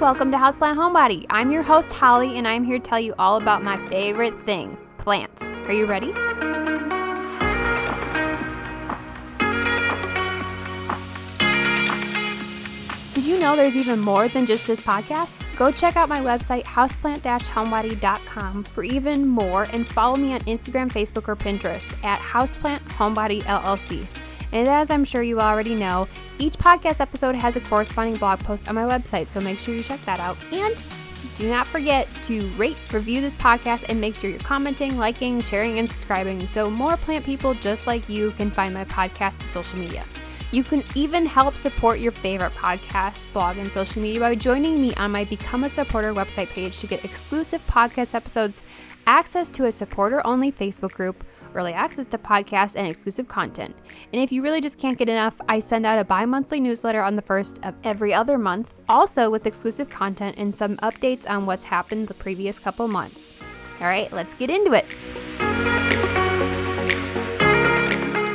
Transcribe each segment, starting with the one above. Welcome to Houseplant Homebody. I'm your host, Holly, and I'm here to tell you all about my favorite thing, plants. Are you ready? Did you know there's even more than just this podcast? Go check out my website, houseplant-homebody.com, for even more, and follow me on Instagram, Facebook, or Pinterest at Houseplant Homebody LLC. And as I'm sure you already know, each podcast episode has a corresponding blog post on my website, so make sure you check that out. And do not forget to rate, review this podcast, and make sure you're commenting, liking, sharing, and subscribing so more plant people just like you can find my podcast and social media. You can even help support your favorite podcast, blog, and social media by joining me on my Become a Supporter website page to get exclusive podcast episodes, access to a supporter-only Facebook group, early access to podcasts, and exclusive content. And if you really just can't get enough, I send out a bi-monthly newsletter on the 1st of every other month, also with exclusive content and some updates on what's happened the previous couple months. All right, let's get into it.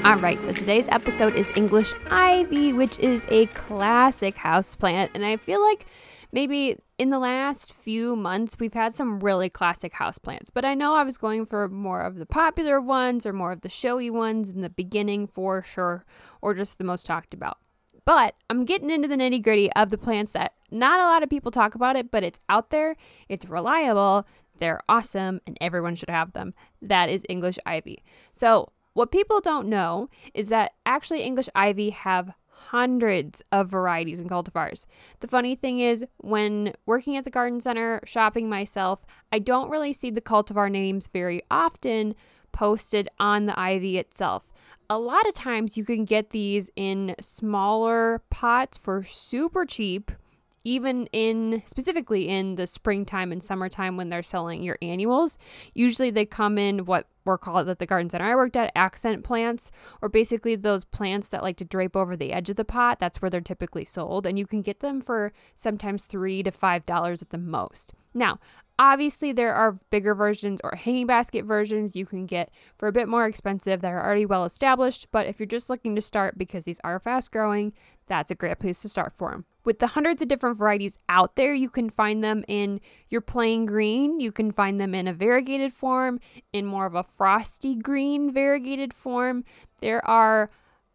All right, so today's episode is English ivy, which is a classic houseplant, and I feel like maybe in the last few months, we've had some really classic houseplants, but I know I was going for more of the popular ones or more of the showy ones in the beginning for sure, or just the most talked about. But I'm getting into the nitty gritty of the plants that not a lot of people talk about it, but it's out there, it's reliable, they're awesome, and everyone should have them. That is English ivy. So what people don't know is that actually English ivy have hundreds of varieties and cultivars. The funny thing is, when working at the garden center, shopping myself, I don't really see the cultivar names very often posted on the ivy itself. A lot of times you can get these in smaller pots for super cheap, even specifically in the springtime and summertime when they're selling your annuals. Usually they come in what we're called at the garden center I worked at, accent plants, or basically those plants that like to drape over the edge of the pot. That's where they're typically sold, and you can get them for sometimes $3 to $5 at the most. Now, obviously there are bigger versions or hanging basket versions you can get for a bit more expensive that are already well established, but if you're just looking to start because these are fast growing, that's a great place to start for them. With the hundreds of different varieties out there, you can find them in your plain green, you can find them in a variegated form, in more of a frosty green variegated form. There are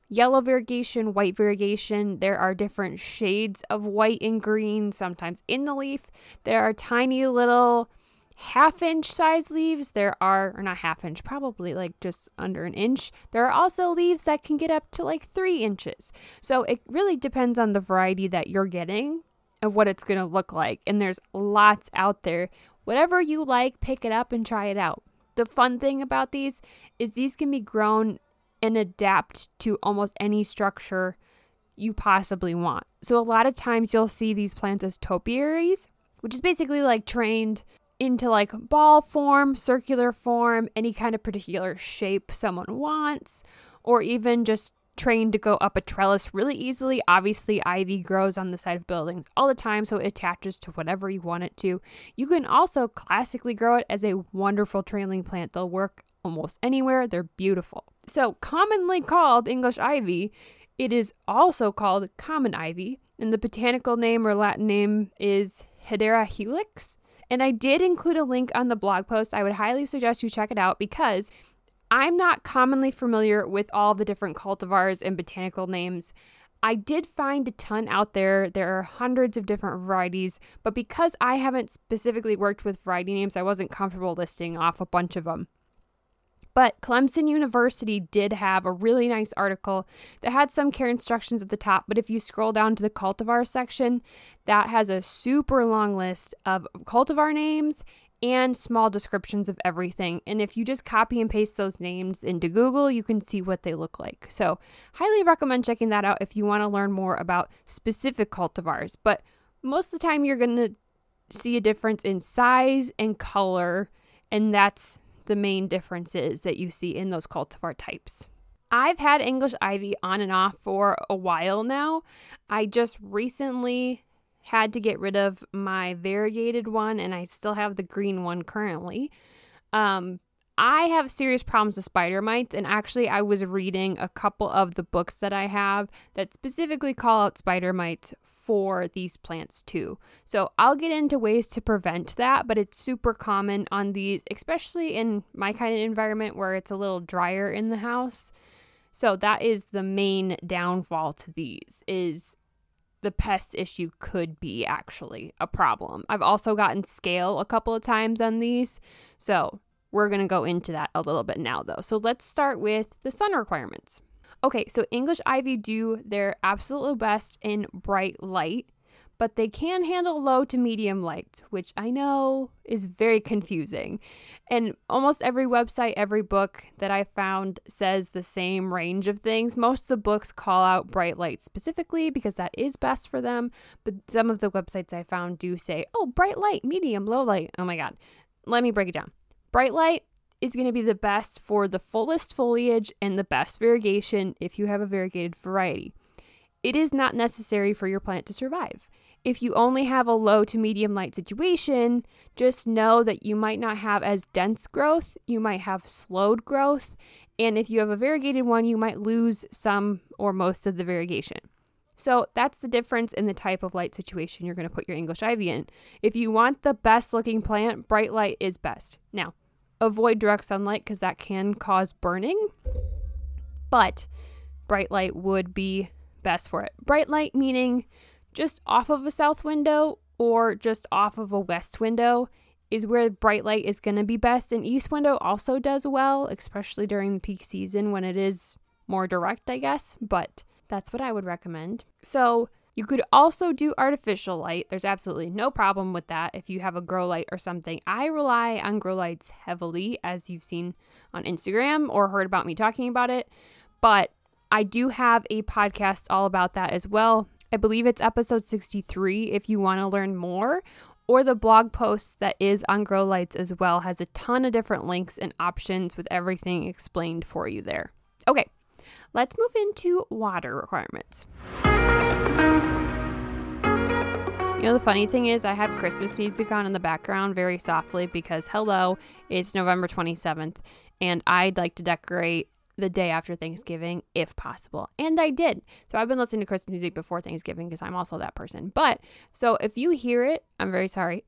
yellow variegation, white variegation. There are different shades of white and green, sometimes in the leaf. There are tiny little half-inch size leaves. There are, or not half-inch, probably like just under an inch. There are also leaves that can get up to like 3 inches. So it really depends on the variety that you're getting and what it's going to look like. And there's lots out there. Whatever you like, pick it up and try it out. The fun thing about these is these can be grown and adapt to almost any structure you possibly want. So a lot of times you'll see these plants as topiaries, which is basically like trained into like ball form, circular form, any kind of particular shape someone wants, or even just trained to go up a trellis really easily. Obviously, ivy grows on the side of buildings all the time, so it attaches to whatever you want it to. You can also classically grow it as a wonderful trailing plant. They'll work almost anywhere. They're beautiful. So commonly called English ivy, it is also called common ivy, and the botanical name or Latin name is Hedera helix. And I did include a link on the blog post. I would highly suggest you check it out because I'm not commonly familiar with all the different cultivars and botanical names. I did find a ton out there. There are hundreds of different varieties, but because I haven't specifically worked with variety names, I wasn't comfortable listing off a bunch of them. But Clemson University did have a really nice article that had some care instructions at the top, but if you scroll down to the cultivar section, that has a super long list of cultivar names and small descriptions of everything. And if you just copy and paste those names into Google, you can see what they look like. So highly recommend checking that out if you want to learn more about specific cultivars. But most of the time, you're going to see a difference in size and color, and that's the main differences that you see in those cultivar types. I've had English ivy on and off for a while now. I just recently had to get rid of my variegated one, and I still have the green one currently. I have serious problems with spider mites, and actually I was reading a couple of the books that I have that specifically call out spider mites for these plants too. So I'll get into ways to prevent that, but it's super common on these, especially in my kind of environment where it's a little drier in the house. So that is the main downfall to these, is the pest issue could be actually a problem. I've also gotten scale a couple of times on these, so we're going to go into that a little bit now, though. So let's start with the sun requirements. Okay, so English ivy do their absolute best in bright light, but they can handle low to medium light, which I know is very confusing. And almost every website, every book that I found says the same range of things. Most of the books call out bright light specifically because that is best for them, but some of the websites I found do say, oh, bright light, medium, low light. Oh my God. Let me break it down. Bright light is going to be the best for the fullest foliage and the best variegation if you have a variegated variety. It is not necessary for your plant to survive. If you only have a low to medium light situation, just know that you might not have as dense growth, you might have slowed growth, and if you have a variegated one, you might lose some or most of the variegation. So that's the difference in the type of light situation you're going to put your English ivy in. If you want the best looking plant, bright light is best. Now, avoid direct sunlight because that can cause burning, but bright light would be best for it. Bright light meaning just off of a south window or just off of a west window is where bright light is going to be best. An east window also does well, especially during the peak season when it is more direct, I guess, but that's what I would recommend. So you could also do artificial light. There's absolutely no problem with that if you have a grow light or something. I rely on grow lights heavily, as you've seen on Instagram or heard about me talking about it, but I do have a podcast all about that as well. I believe it's episode 63 if you want to learn more, or the blog post that is on grow lights as well has a ton of different links and options with everything explained for you there. Okay. Let's move into water requirements. You know, the funny thing is I have Christmas music on in the background very softly because, hello, it's November 27th, and I'd like to decorate the day after Thanksgiving if possible. And I did. So I've been listening to Christmas music before Thanksgiving because I'm also that person. But so if you hear it, I'm very sorry.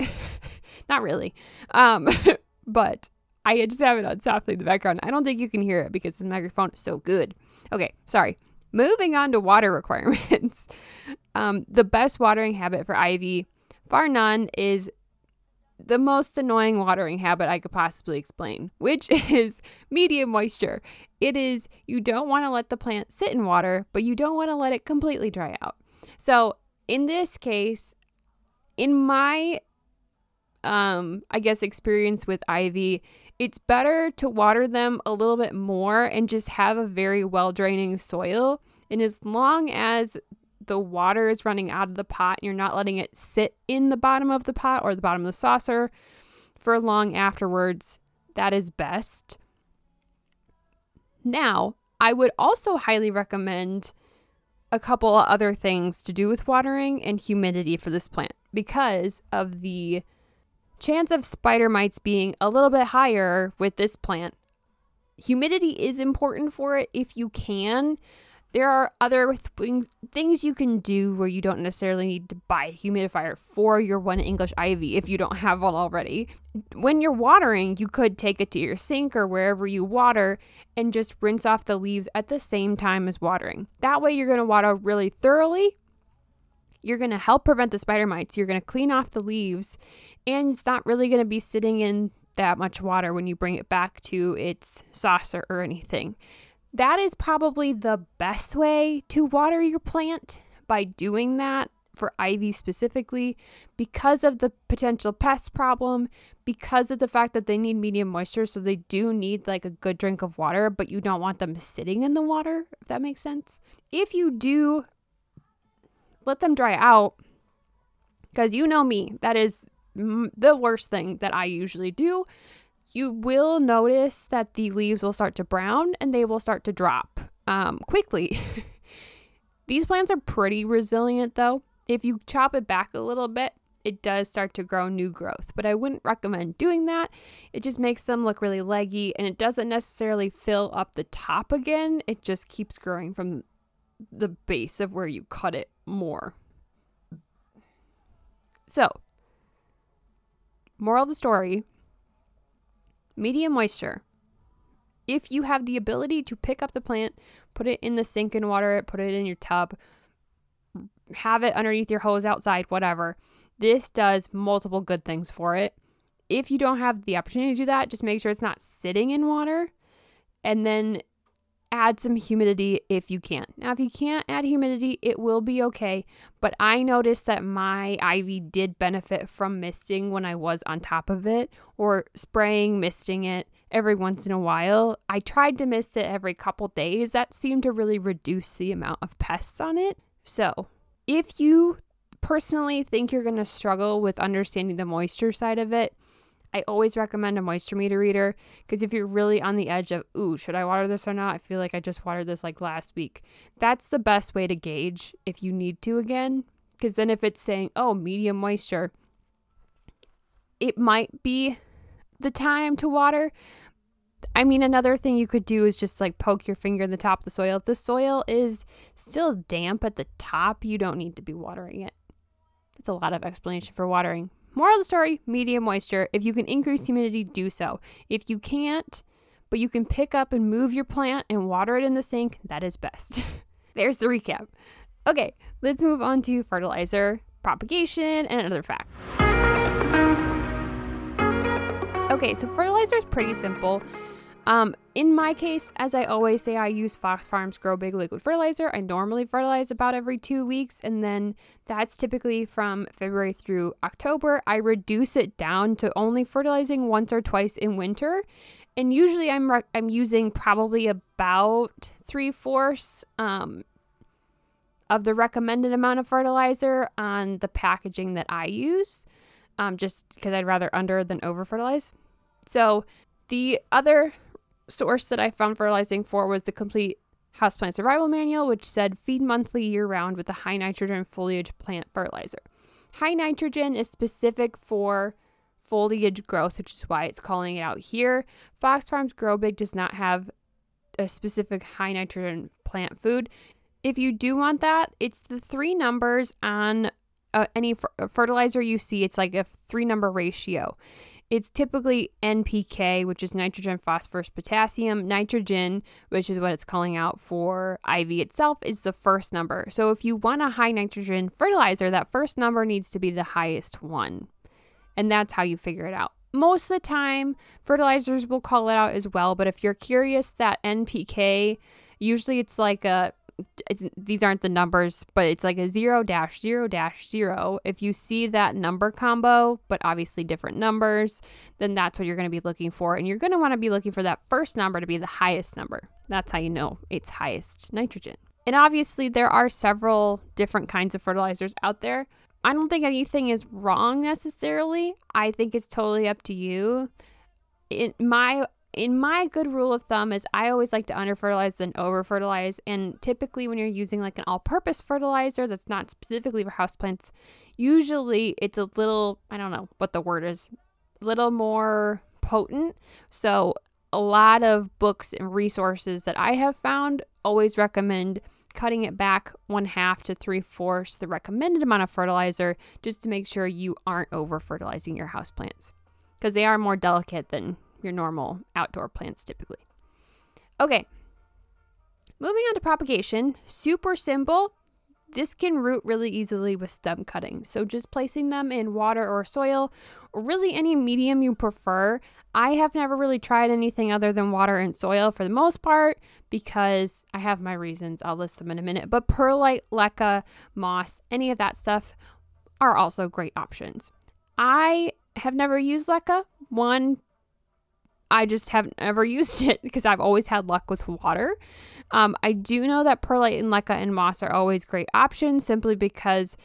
Not really. But I just have it on softly in the background. I don't think you can hear it because this microphone is so good. Okay, sorry. Moving on to water requirements. The best watering habit for ivy, bar none, is the most annoying watering habit I could possibly explain, which is medium moisture. It is, you don't want to let the plant sit in water, but you don't want to let it completely dry out. So in this case, in my experience with ivy, it's better to water them a little bit more and just have a very well-draining soil. And as long as the water is running out of the pot and you're not letting it sit in the bottom of the pot or the bottom of the saucer for long afterwards, that is best. Now, I would also highly recommend a couple of other things to do with watering and humidity for this plant because of the chance of spider mites being a little bit higher with this plant. Humidity is important for it if you can. There are other things you can do where you don't necessarily need to buy a humidifier for your one English ivy if you don't have one already. When you're watering, you could take it to your sink or wherever you water and just rinse off the leaves at the same time as watering. That way you're going to water really thoroughly. You're going to help prevent the spider mites. You're going to clean off the leaves, and it's not really going to be sitting in that much water when you bring it back to its saucer or anything. That is probably the best way to water your plant, by doing that for ivy specifically, because of the potential pest problem, because of the fact that they need medium moisture. So they do need like a good drink of water, but you don't want them sitting in the water, if that makes sense. If you do let them dry out, because you know me, that is the worst thing that I usually do. You will notice that the leaves will start to brown and they will start to drop quickly. These plants are pretty resilient though. If you chop it back a little bit, it does start to grow new growth, but I wouldn't recommend doing that. It just makes them look really leggy, and it doesn't necessarily fill up the top again. It just keeps growing from the base of where you cut it more. So, moral of the story, medium moisture. If you have the ability to pick up the plant, put it in the sink and water it, put it in your tub, have it underneath your hose outside, whatever. This does multiple good things for it. If you don't have the opportunity to do that, just make sure it's not sitting in water, and then add some humidity if you can. Now, if you can't add humidity, it will be okay, but I noticed that my ivy did benefit from misting when I was on top of it, or spraying, misting it every once in a while. I tried to mist it every couple days. That seemed to really reduce the amount of pests on it. So if you personally think you're going to struggle with understanding the moisture side of it, I always recommend a moisture meter reader, because if you're really on the edge of, ooh, should I water this or not? I feel like I just watered this like last week. That's the best way to gauge if you need to again, because then if it's saying, oh, medium moisture, it might be the time to water. I mean, another thing you could do is just like poke your finger in the top of the soil. If the soil is still damp at the top, you don't need to be watering it. That's a lot of explanation for watering. Moral of the story, medium moisture. If you can increase humidity, do so. If you can't, but you can pick up and move your plant and water it in the sink, that is best. There's the recap. Okay, let's move on to fertilizer, propagation, and another fact. Okay, so fertilizer is pretty simple. In my case, as I always say, I use Fox Farms Grow Big liquid fertilizer. I normally fertilize about every 2 weeks, and then that's typically from February through October. I reduce it down to only fertilizing once or twice in winter, and usually I'm using probably about 3/4 of the recommended amount of fertilizer on the packaging that I use, just because I'd rather under than over fertilize. So the other source that I found fertilizing for was the Complete Houseplant Survival Manual, which said feed monthly year-round with a high nitrogen foliage plant fertilizer. High nitrogen is specific for foliage growth, which is why it's calling it out here. Fox Farms Grow Big does not have a specific high nitrogen plant food. If you do want that, it's the 3 numbers on any fertilizer you see. It's like a 3-number ratio. It's typically NPK, which is nitrogen, phosphorus, potassium. Nitrogen, which is what it's calling out for ivy itself, is the first number. So if you want a high nitrogen fertilizer, that first number needs to be the highest one. And that's how you figure it out. Most of the time, fertilizers will call it out as well. But if you're curious, that NPK, usually it's like these aren't the numbers, but it's like a 0-0-0. If you see that number combo, but obviously different numbers, then that's what you're going to be looking for. And you're going to want to be looking for that first number to be the highest number. That's how you know it's highest nitrogen. And obviously there are several different kinds of fertilizers out there. I don't think anything is wrong necessarily. I think it's totally up to you. In my good rule of thumb is I always like to under-fertilize than over-fertilize, and typically when you're using like an all-purpose fertilizer that's not specifically for houseplants, usually it's a little, I don't know what the word is, little more potent. So a lot of books and resources that I have found always recommend cutting it back 1/2 to 3/4 the recommended amount of fertilizer, just to make sure you aren't over-fertilizing your houseplants, because they are more delicate than your normal outdoor plants typically. Okay, moving on to propagation. Super simple. This can root really easily with stem cuttings, so just placing them in water or soil, or really any medium you prefer. I have never really tried anything other than water and soil for the most part, because I have my reasons. I'll list them in a minute, but perlite, leca, moss, any of that stuff are also great options. I have never used leca. I just haven't ever used it because I've always had luck with water. I do know that perlite and leca and moss are always great options, simply because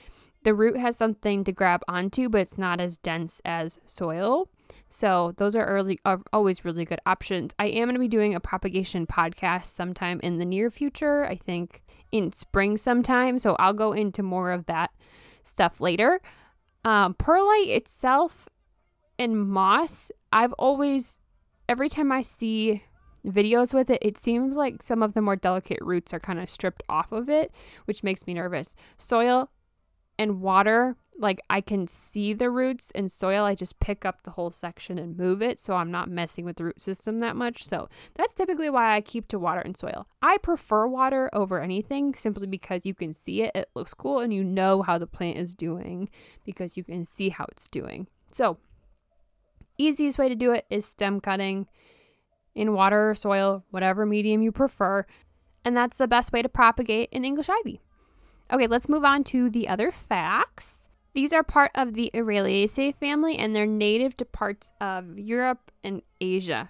the root has something to grab onto, but it's not as dense as soil. So those are always really good options. I am going to be doing a propagation podcast sometime in the near future, I think in spring sometime. So I'll go into more of that stuff later. Perlite itself and moss, I've always, every time I see videos with it, it seems like some of the more delicate roots are kind of stripped off of it, which makes me nervous. Soil and water, like I can see the roots, and soil, I just pick up the whole section and move it, so I'm not messing with the root system that much. So that's typically why I keep to water and soil. I prefer water over anything simply because you can see it, it looks cool, and you know how the plant is doing because you can see how it's doing. So easiest way to do it is stem cutting in water or soil, whatever medium you prefer, and that's the best way to propagate an English ivy. Okay, let's move on to the other facts. These are part of the Araliaceae family, and they're native to parts of Europe and Asia.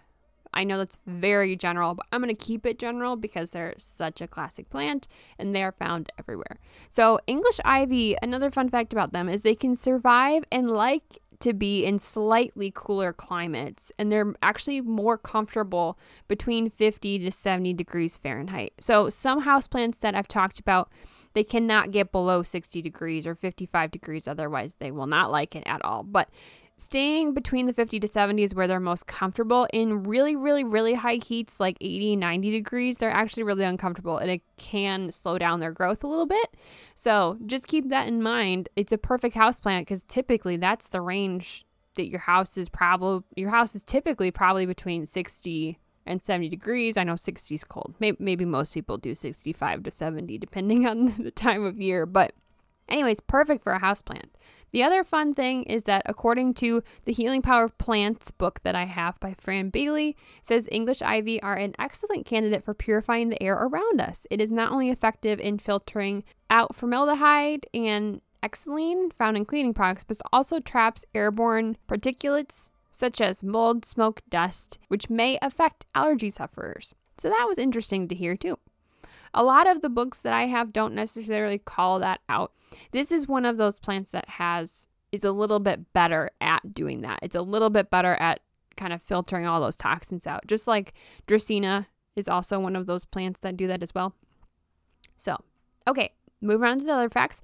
I know that's very general, but I'm going to keep it general because they're such a classic plant and they are found everywhere. So English ivy, another fun fact about them is they can survive and like to be in slightly cooler climates, and they're actually more comfortable between 50 to 70 degrees Fahrenheit. So some houseplants that I've talked about, they cannot get below 60 degrees or 55 degrees, otherwise they will not like it at all. But staying between the 50 to 70 is where they're most comfortable. In really, really, really high heats, like 80, 90 degrees, they're actually really uncomfortable, and it can slow down their growth a little bit. So just keep that in mind. It's a perfect houseplant because typically that's the range that your house is typically between 60 and 70 degrees. I know 60 is cold. Maybe most people do 65 to 70 depending on the time of year. But anyways, perfect for a houseplant. The other fun thing is that according to the Healing Power of Plants book that I have by Fran Bailey, it says English ivy are an excellent candidate for purifying the air around us. It is not only effective in filtering out formaldehyde and xylene found in cleaning products, but also traps airborne particulates such as mold, smoke, dust, which may affect allergy sufferers. So that was interesting to hear too. A lot of the books that I have don't necessarily call that out. This is one of those plants that is a little bit better at doing that. It's a little bit better at kind of filtering all those toxins out. Just like Dracaena is also one of those plants that do that as well. So, okay, moving on to the other facts.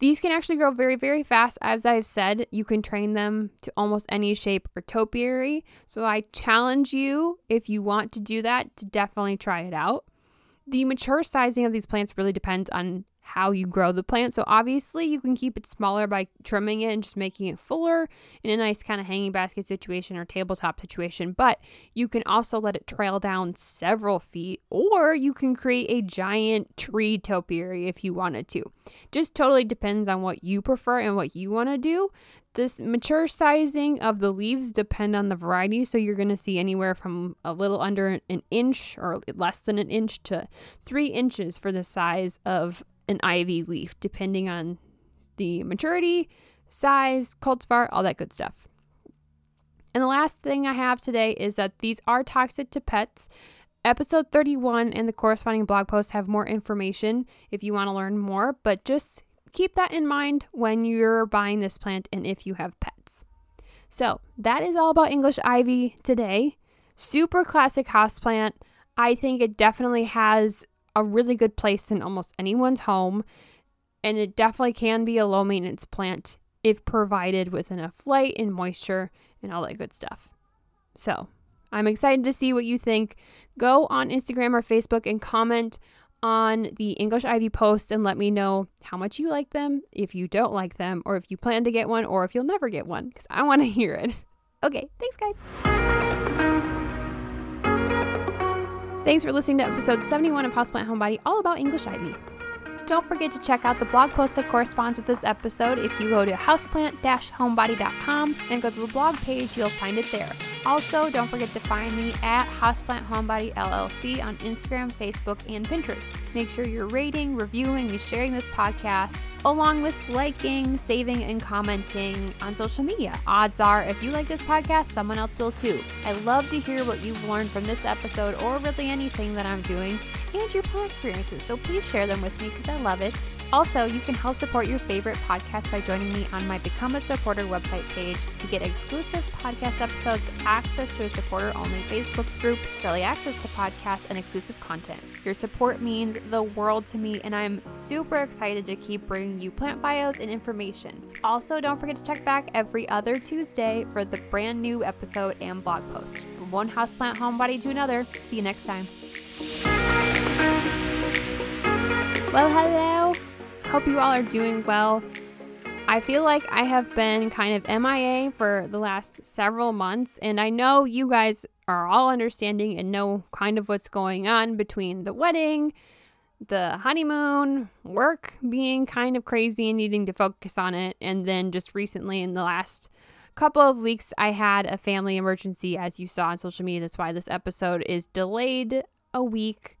These can actually grow very, very fast. As I've said, you can train them to almost any shape or topiary. So I challenge you, if you want to do that, to definitely try it out. The mature sizing of these plants really depends on how you grow the plant. So obviously you can keep it smaller by trimming it and just making it fuller in a nice kind of hanging basket situation or tabletop situation, but you can also let it trail down several feet, or you can create a giant tree topiary if you wanted to. Just totally depends on what you prefer and what you want to do. This mature sizing of the leaves depend on the variety, so you're going to see anywhere from a little under an inch or less than an inch to 3 inches for the size of an ivy leaf, depending on the maturity, size, cultivar, all that good stuff. And the last thing I have today is that these are toxic to pets. Episode 31 and the corresponding blog post have more information if you want to learn more, but just keep that in mind when you're buying this plant and if you have pets. So that is all about English ivy today. Super classic houseplant. I think it definitely has a really good place in almost anyone's home, and it definitely can be a low maintenance plant if provided with enough light and moisture and all that good stuff. So I'm excited to see what you think. Go on Instagram or Facebook and comment on the English ivy post and let me know how much you like them, if you don't like them, or if you plan to get one, or if you'll never get one, because I want to hear it. Okay, thanks guys. Thanks for listening to episode 71 of Houseplant Homebody, all about English ivy. Don't forget to check out the blog post that corresponds with this episode. If you go to houseplant-homebody.com and go to the blog page, you'll find it there. Also, don't forget to find me at Houseplant Homebody LLC on Instagram, Facebook, and Pinterest. Make sure you're rating, reviewing, and sharing this podcast, along with liking, saving, and commenting on social media. Odds are, if you like this podcast, someone else will too. I love to hear what you've learned from this episode or really anything that I'm doing, and your plant experiences, so please share them with me because I love it. Also, you can help support your favorite podcast by joining me on my Become a Supporter website page to get exclusive podcast episodes, access to a supporter-only Facebook group, early access to podcasts, and exclusive content. Your support means the world to me, and I'm super excited to keep bringing you plant bios and information. Also, don't forget to check back every other Tuesday for the brand new episode and blog post. From one houseplant homebody to another, see you next time. Well, hello. Hope you all are doing well. I feel like I have been kind of MIA for the last several months, and I know you guys are all understanding and know kind of what's going on between the wedding, the honeymoon, work being kind of crazy and needing to focus on it, and then just recently in the last couple of weeks, I had a family emergency, as you saw on social media. That's why this episode is delayed a week.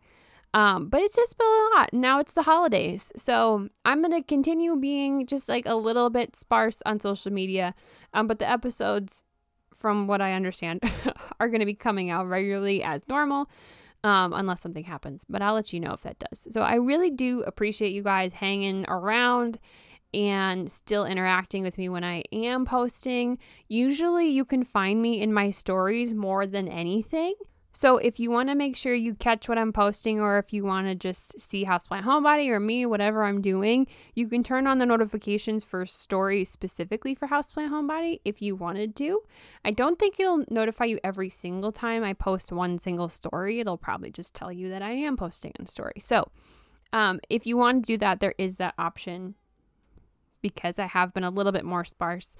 But it's just been a lot. Now it's the holidays. So I'm going to continue being just like a little bit sparse on social media. But the episodes, from what I understand, are going to be coming out regularly as normal, unless something happens. But I'll let you know if that does. So I really do appreciate you guys hanging around and still interacting with me when I am posting. Usually you can find me in my stories more than anything. So if you want to make sure you catch what I'm posting, or if you want to just see Houseplant Homebody or me, whatever I'm doing, you can turn on the notifications for stories specifically for Houseplant Homebody if you wanted to. I don't think it'll notify you every single time I post one single story. It'll probably just tell you that I am posting a story. So if you want to do that, there is that option, because I have been a little bit more sparse.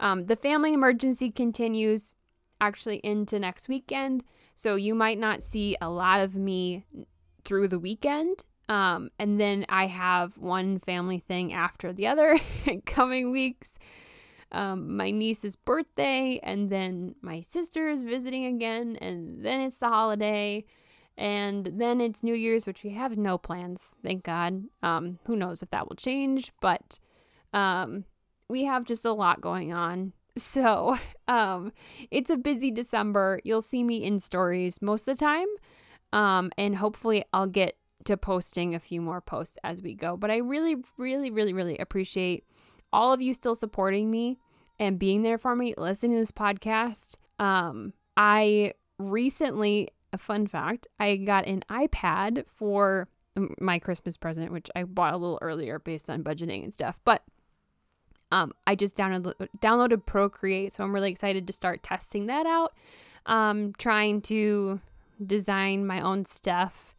The family emergency continues actually into next weekend. So you might not see a lot of me through the weekend. And then I have one family thing after the other coming weeks. My niece's birthday, and then my sister is visiting again, and then it's the holiday, and then it's New Year's, which we have no plans, thank God. Who knows if that will change, but we have just a lot going on. So, it's a busy December. You'll see me in stories most of the time. And hopefully I'll get to posting a few more posts as we go. But I really, really, really, really appreciate all of you still supporting me and being there for me, listening to this podcast. I recently, a fun fact, I got an iPad for my Christmas present, which I bought a little earlier based on budgeting and stuff. But I just downloaded Procreate, so I'm really excited to start testing that out, trying to design my own stuff,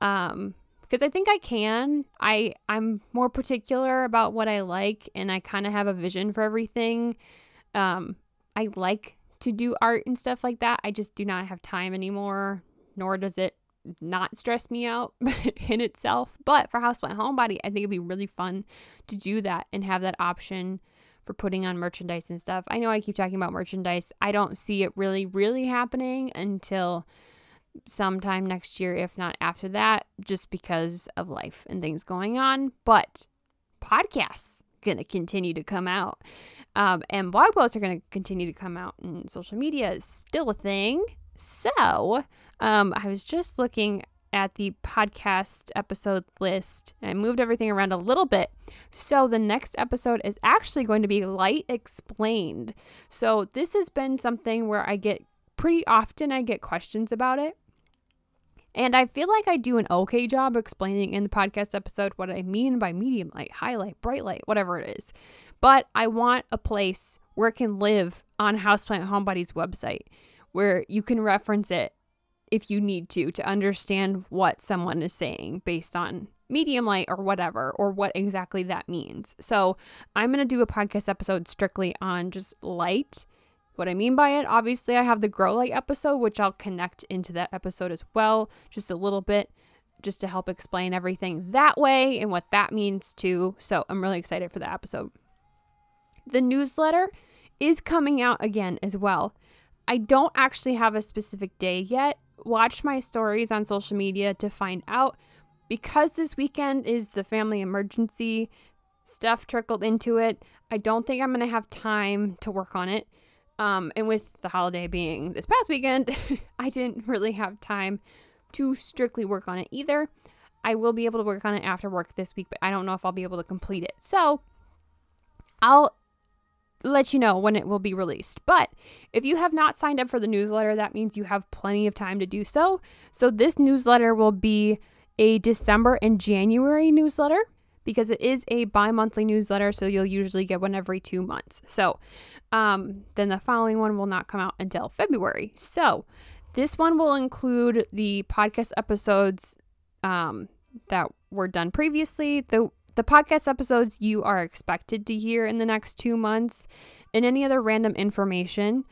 because I think I can. I'm more particular about what I like, and I kind of have a vision for everything. I like to do art and stuff like that. I just do not have time anymore, nor does it not stress me out in itself. But for Houseplant Homebody, I think it'd be really fun to do that and have that option for putting on merchandise and stuff. I know I keep talking about merchandise. I don't see it really, really happening until sometime next year, if not after that, just because of life and things going on. But podcasts gonna continue to come out, and blog posts are gonna continue to come out, and social media is still a thing. So, I was just looking at the podcast episode list. I moved everything around a little bit. So the next episode is actually going to be Light Explained. So this has been something where I get questions about it. And I feel like I do an okay job explaining in the podcast episode what I mean by medium light, highlight, bright light, whatever it is. But I want a place where it can live on Houseplant Homebody's website, where you can reference it if you need to understand what someone is saying based on medium light or whatever, or what exactly that means. So I'm going to do a podcast episode strictly on just light, what I mean by it. Obviously, I have the grow light episode, which I'll connect into that episode as well, just a little bit, just to help explain everything that way and what that means too. So I'm really excited for that episode. The newsletter is coming out again as well. I don't actually have a specific day yet. Watch my stories on social media to find out. Because this weekend is the family emergency, stuff trickled into it, I don't think I'm going to have time to work on it. And with the holiday being this past weekend, I didn't really have time to strictly work on it either. I will be able to work on it after work this week, but I don't know if I'll be able to complete it. So I'll let you know when it will be released. But if you have not signed up for the newsletter, that means you have plenty of time to do so. So this newsletter will be a December and January newsletter, because it is a bi-monthly newsletter, so you'll usually get one every 2 months. So then the following one will not come out until February. So this one will include the podcast episodes that were done previously, the podcast episodes you are expected to hear in the next 2 months, and any other random information.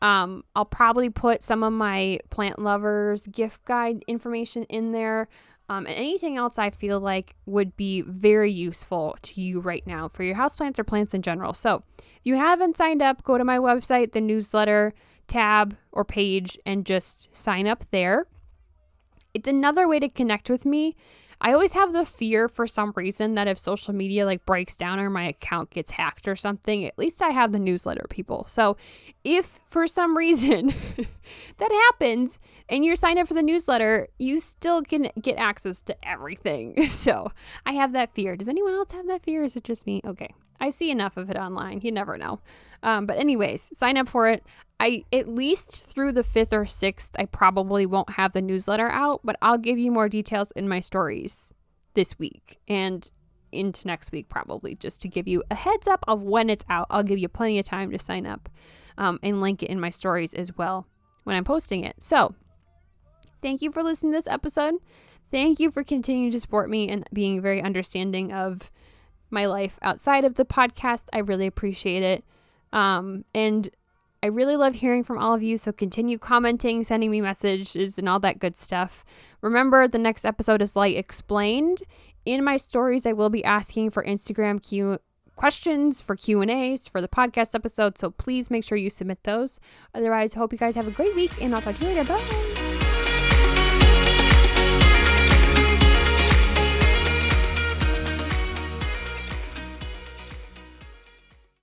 I'll probably put some of my plant lovers gift guide information in there, and anything else I feel like would be very useful to you right now for your houseplants or plants in general. So if you haven't signed up, go to my website, the newsletter tab or page, and just sign up there. It's another way to connect with me. I always have the fear for some reason that if social media like breaks down or my account gets hacked or something, at least I have the newsletter, people. So if for some reason that happens and you're signed up for the newsletter, you still can get access to everything. So I have that fear. Does anyone else have that fear? Is it just me? Okay. I see enough of it online. You never know. But anyways, sign up for it. At least through the 5th or 6th, I probably won't have the newsletter out, but I'll give you more details in my stories this week and into next week probably, just to give you a heads up of when it's out. I'll give you plenty of time to sign up and link it in my stories as well when I'm posting it. So thank you for listening to this episode. Thank you for continuing to support me and being very understanding of my life outside of the podcast. I really appreciate it. And I really love hearing from all of you. So continue commenting, sending me messages and all that good stuff. Remember, the next episode is Light Explained. In my stories, I will be asking for Instagram questions for Q&As for the podcast episode. So please make sure you submit those. Otherwise, hope you guys have a great week and I'll talk to you later. Bye.